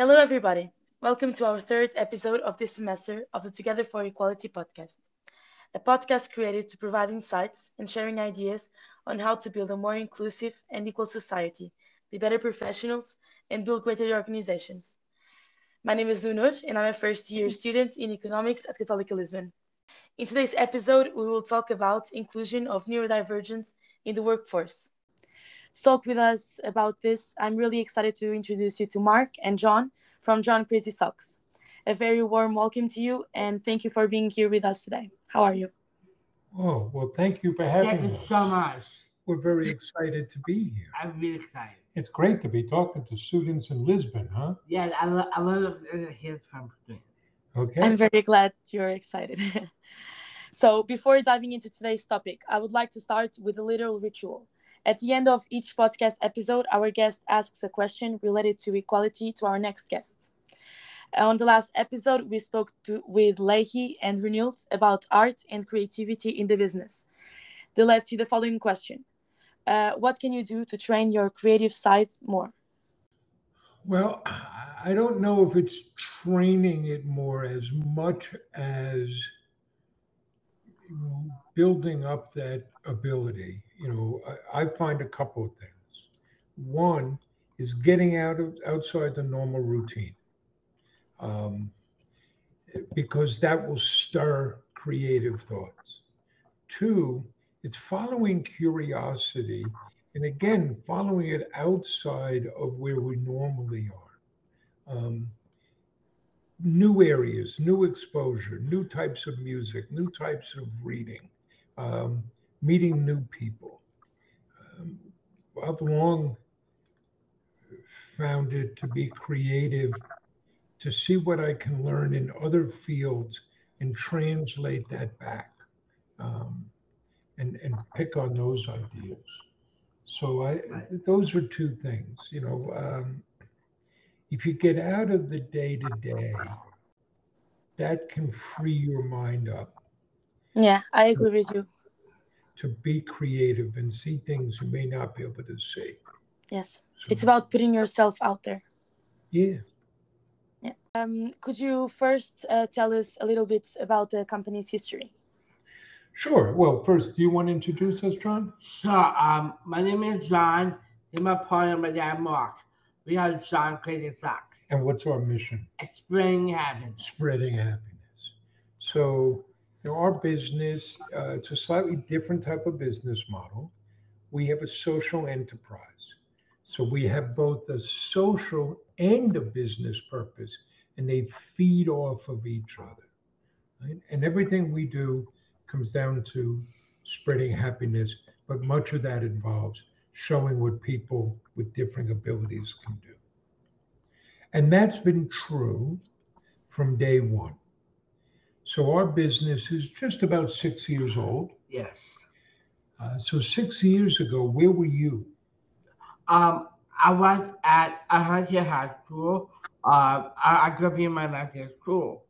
Hello, everybody. Welcome to our third episode of this semester of the Together for Equality podcast, a podcast created to provide insights and sharing ideas on how to build a more inclusive and equal society, be better professionals, and build greater organizations. My name is Lunur, and I'm a first-year student in economics at Catholic Lisbon. In today's episode, we will talk about inclusion of neurodivergents in the workforce. To talk with us about this, I'm really excited to introduce you to Mark and John from John Crazy Socks. A very warm welcome to you, and thank you for being here with us today. How are you? Oh, well, thank you for having us. Thank you so much. We're very excited to be here. I'm really excited. It's great to be talking to students in Lisbon, huh? Yeah, I love to hear from you. Okay. I'm very glad you're excited. So before diving into today's topic, I would like to start with a little ritual. At the end of each podcast episode, our guest asks a question related to equality to our next guest. On the last episode, we spoke with Leahy and Renult about art and creativity in the business. They left you the following question. What can you do to train your creative side more? Well, I don't know if it's training it more as much as building up that ability. I find a couple of things. One is getting outside the normal routine, because that will stir creative thoughts. Two, it's following curiosity, and again, following it outside of where we normally are. New areas, new exposure, new types of music, new types of reading, meeting new people. I've long found it to be creative to see what I can learn in other fields and translate that back and pick on those ideas. So those are two things, if you get out of the day-to-day, that can free your mind up. Yeah, I agree with you. To be creative and see things you may not be able to see. Yes, so it's about putting yourself out there. Yeah. Could you first tell us a little bit about the company's history? Sure. Well, first, do you want to introduce us, John? Sure. My name is John. I'm a partner of my dad, Mark. We are John Crazy Socks. And what's our mission? Spreading happiness. Spreading happiness. So our business, it's a slightly different type of business model. We have a social enterprise. So we have both a social and a business purpose, and they feed off of each other. Right? And everything we do comes down to spreading happiness, but much of that involves showing what people with different abilities can do. And that's been true from day one. So our business is just about 6 years old. Yes. So 6 years ago, where were you? I was at a high school. I grew up in my high school.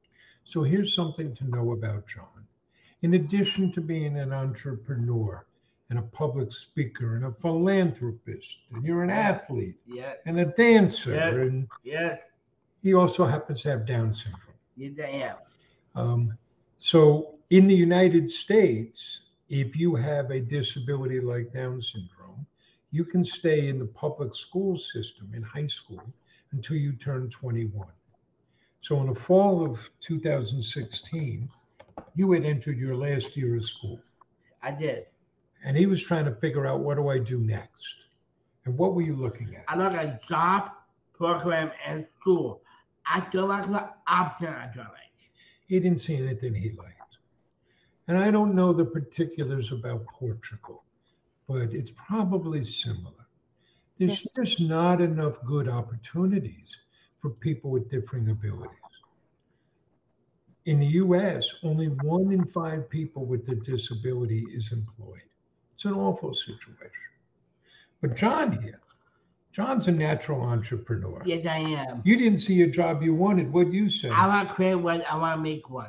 So here's something to know about John. In addition to being an entrepreneur, and a public speaker, and a philanthropist, and you're an athlete, and a dancer, and he also happens to have Down syndrome. So in the United States, if you have a disability like Down syndrome, you can stay in the public school system in high school until you turn 21. So in the fall of 2016, you had entered your last year of school. I did. And he was trying to figure out, what do I do next? And what were you looking at? I looked at job, program, and school. I don't like the option I don't like. He didn't see anything he liked. And I don't know the particulars about Portugal, but it's probably similar. There's just not enough good opportunities for people with differing abilities. In the U.S., only 1 in 5 people with a disability is employed. It's an awful situation. But John here, John's a natural entrepreneur. Yes, I am. You didn't see a job you wanted. What did you say? I want to create one. I want to make one.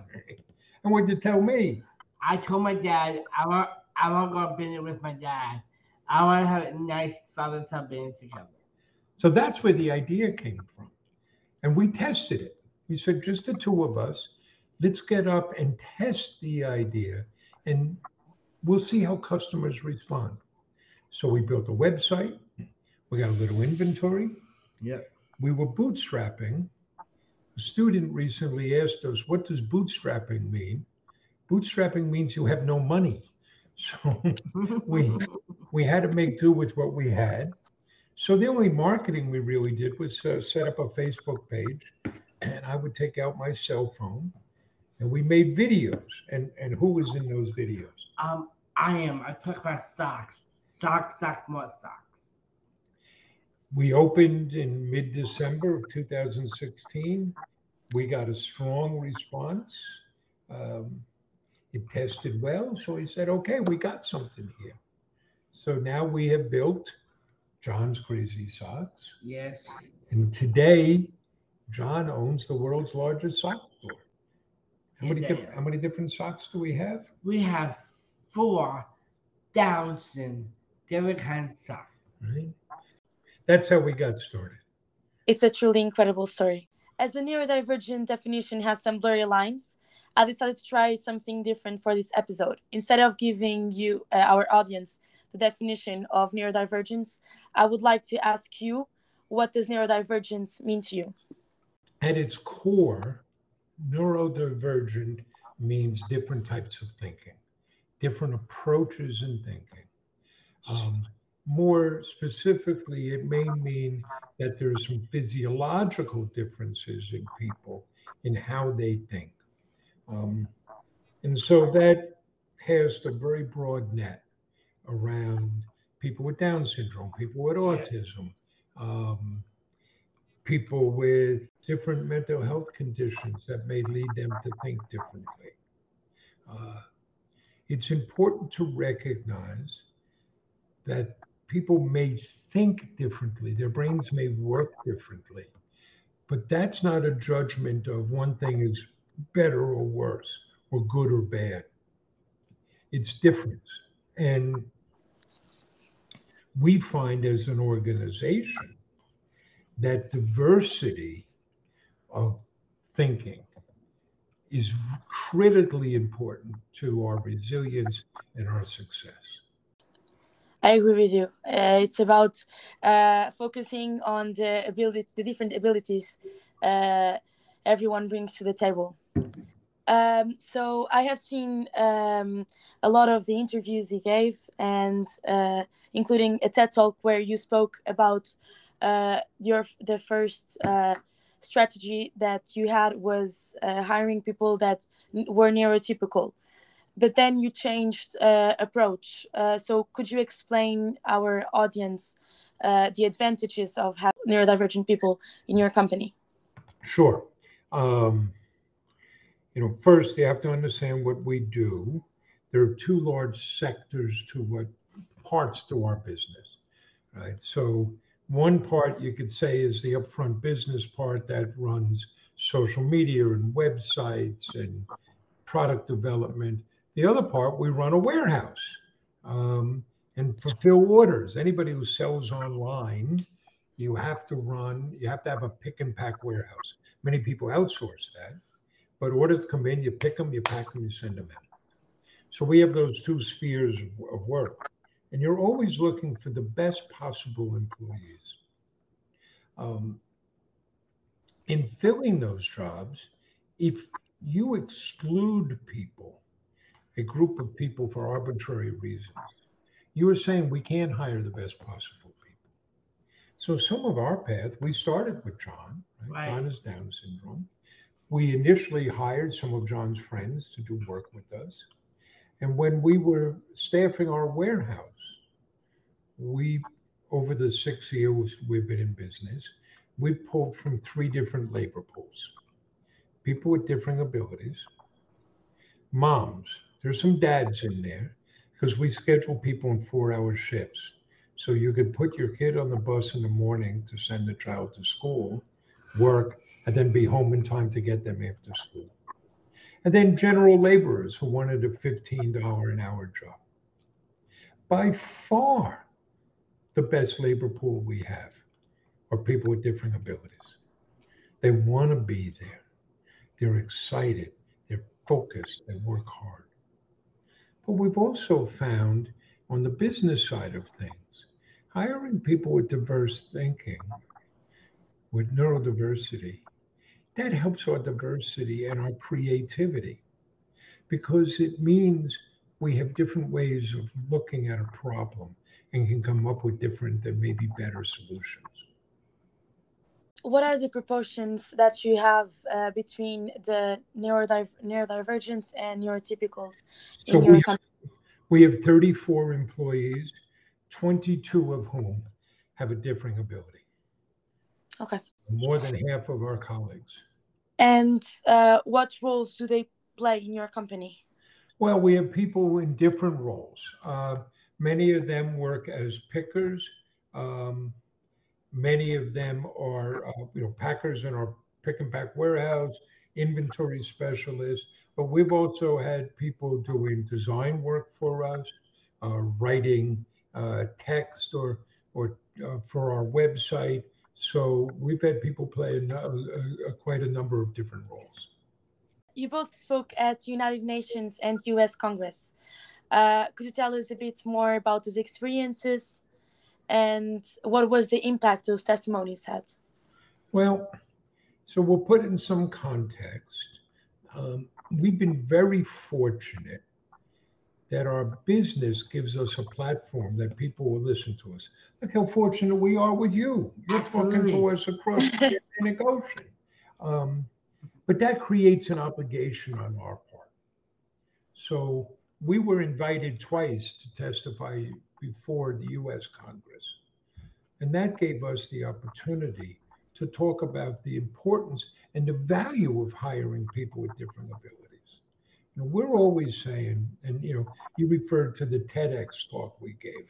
And what did you tell me? I told my dad, I want to go business with my dad. I want to have a nice, solid business together. So that's where the idea came from. And we tested it. We said, just the two of us, let's get up and test the idea, and we'll see how customers respond. So we built a website. We got a little inventory. Yeah. We were bootstrapping. A student recently asked us, what does bootstrapping mean? Bootstrapping means you have no money. So we had to make do with what we had. So the only marketing we really did was set up a Facebook page, and I would take out my cell phone, and we made videos. And who was in those videos? I talk about socks. Socks, more socks. We opened in mid-December of 2016. We got a strong response. It tested well. So he said, okay, we got something here. So now we have built John's Crazy Socks. Yes. And today, John owns the world's largest sock store. How many different socks do we have? We have 4,000 different kinds of socks. Right. That's how we got started. It's a truly incredible story. As the neurodivergent definition has some blurry lines, I decided to try something different for this episode. Instead of giving you, our audience, the definition of neurodivergence, I would like to ask you, what does neurodivergence mean to you? At its core, neurodivergent means different types of thinking, different approaches in thinking. More specifically, it may mean that there are some physiological differences in people in how they think. And so that cast a very broad net around people with Down syndrome, people with autism, people with different mental health conditions that may lead them to think differently. It's important to recognize that people may think differently, their brains may work differently, but that's not a judgment of one thing is better or worse, or good or bad. It's difference. And we find as an organization that diversity of thinking is critically important to our resilience and our success. I agree with you. It's about focusing on the different abilities everyone brings to the table. So I have seen a lot of the interviews you gave, and including a TED Talk where you spoke about the first strategy that you had was hiring people that were neurotypical. But then you changed approach. So could you explain our audience the advantages of having neurodivergent people in your company? Sure. First, you have to understand what we do. There are two large sectors to what parts to our business, right? So one part you could say is the upfront business part that runs social media and websites and product development. The other part, we run a warehouse and fulfill orders. Anybody who sells online, you have to have a pick and pack warehouse. Many people outsource that, but orders come in, you pick them, you pack them, you send them out. So we have those two spheres of work. And you're always looking for the best possible employees. In filling those jobs, if you exclude people, a group of people for arbitrary reasons, you were saying we can't hire the best possible people. So some of our path, we started with John. Right? Right. John has Down syndrome. We initially hired some of John's friends to do work with us. And when we were staffing our warehouse, over the 6 years we've been in business, we pulled from 3 different labor pools. People with different abilities, moms. There's some dads in there because we schedule people in 4-hour shifts. So you could put your kid on the bus in the morning to send the child to school, work, and then be home in time to get them after school. And then general laborers who wanted a $15 an hour job. By far, the best labor pool we have are people with different abilities. They want to be there. They're excited. They're focused. They work hard. But we've also found on the business side of things, hiring people with diverse thinking, with neurodiversity, that helps our diversity and our creativity, because it means we have different ways of looking at a problem and can come up with different and maybe better solutions. What are the proportions that you have between the neurodivergents and neurotypicals? So we have 34 employees, 22 of whom have a differing ability. Okay. More than half of our colleagues. And what roles do they play in your company? Well, we have people in different roles. Many of them work as pickers. Many of them are packers in our pick and pack warehouse, inventory specialists. But we've also had people doing design work for us, writing text or for our website. So we've had people play quite a number of different roles. You both spoke at United Nations and U.S. Congress. Could you tell us a bit more about those experiences and what was the impact those testimonies had? Well, so we'll put it in some context. We've been very fortunate that our business gives us a platform that people will listen to us. Look how fortunate we are with you. You're talking to us across the Atlantic Ocean. But that creates an obligation on our part. So we were invited twice to testify before the U.S. Congress. And that gave us the opportunity to talk about the importance and the value of hiring people with different abilities. And we're always saying, and you referred to the TEDx talk we gave.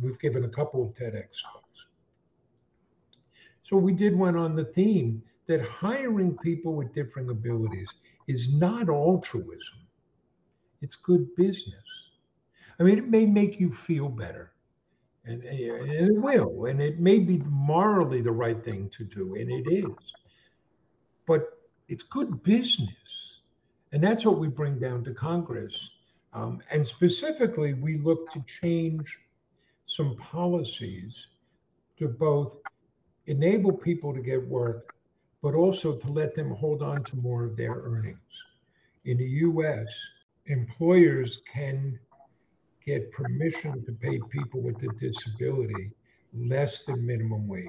We've given a couple of TEDx talks. So we did one on the theme that hiring people with differing abilities is not altruism. It's good business. I mean, it may make you feel better, and it will, and it may be morally the right thing to do, and it is. But it's good business. And that's what we bring down to Congress. And specifically, we look to change some policies to both enable people to get work, but also to let them hold on to more of their earnings. In the US, employers can get permission to pay people with a disability less than minimum wage.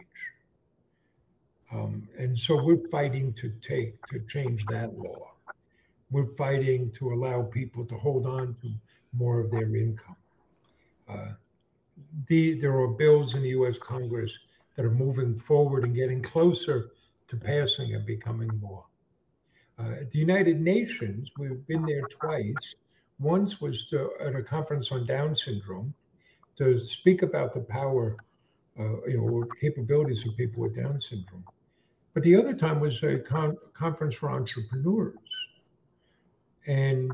And so we're fighting to change that law. We're fighting to allow people to hold on to more of their income. There are bills in the U.S. Congress that are moving forward and getting closer to passing and becoming law. At the United Nations, we've been there twice. Once was at a conference on Down syndrome to speak about the power, or capabilities of people with Down syndrome. But the other time was a conference for entrepreneurs. And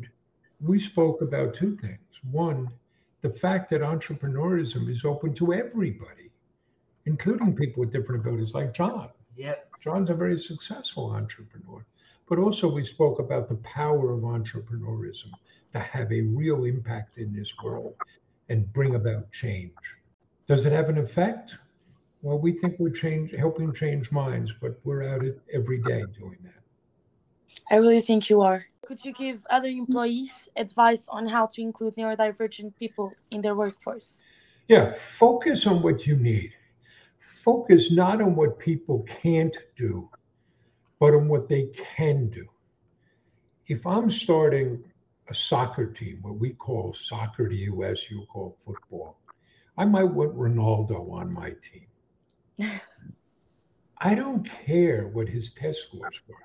we spoke about two things. One, the fact that entrepreneurism is open to everybody, including people with different abilities like John. Yep. John's a very successful entrepreneur. But also we spoke about the power of entrepreneurism to have a real impact in this world and bring about change. Does it have an effect? Well, we think we're helping change minds, but we're at it every day doing that. I really think you are. Could you give other employees advice on how to include neurodivergent people in their workforce? Yeah, focus on what you need. Focus not on what people can't do, but on what they can do. If I'm starting a soccer team, what we call soccer to US, you call football, I might want Ronaldo on my team. I don't care what his test scores were.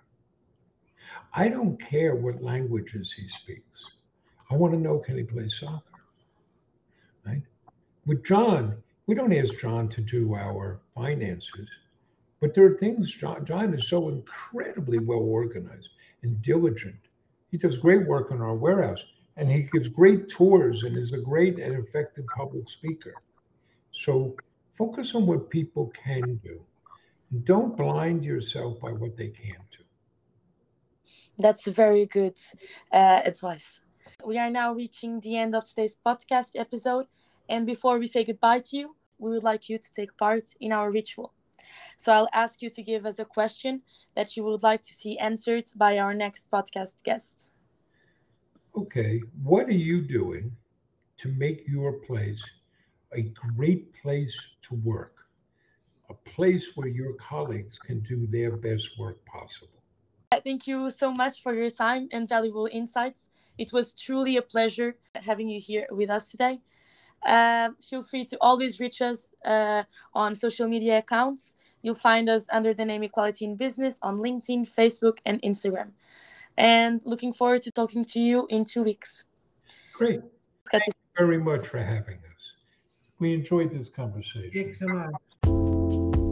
I don't care what languages he speaks. I want to know, can he play soccer? Right? With John, we don't ask John to do our finances, but there are things, John is so incredibly well organized and diligent. He does great work in our warehouse, and he gives great tours and is a great and effective public speaker. So focus on what people can do, And don't blind yourself by what they can't do. That's very good advice. We are now reaching the end of today's podcast episode. And before we say goodbye to you, we would like you to take part in our ritual. So I'll ask you to give us a question that you would like to see answered by our next podcast guest. Okay, what are you doing to make your place a great place to work? A place where your colleagues can do their best work possible. Thank you so much for your time and valuable insights. It was truly a pleasure having you here with us today. Feel free to always reach us on social media accounts. You'll find us under the name Equality in Business on LinkedIn, Facebook, and Instagram. And looking forward to talking to you in 2 weeks. Great. Thank you very much for having us. We enjoyed this conversation. Thanks so much.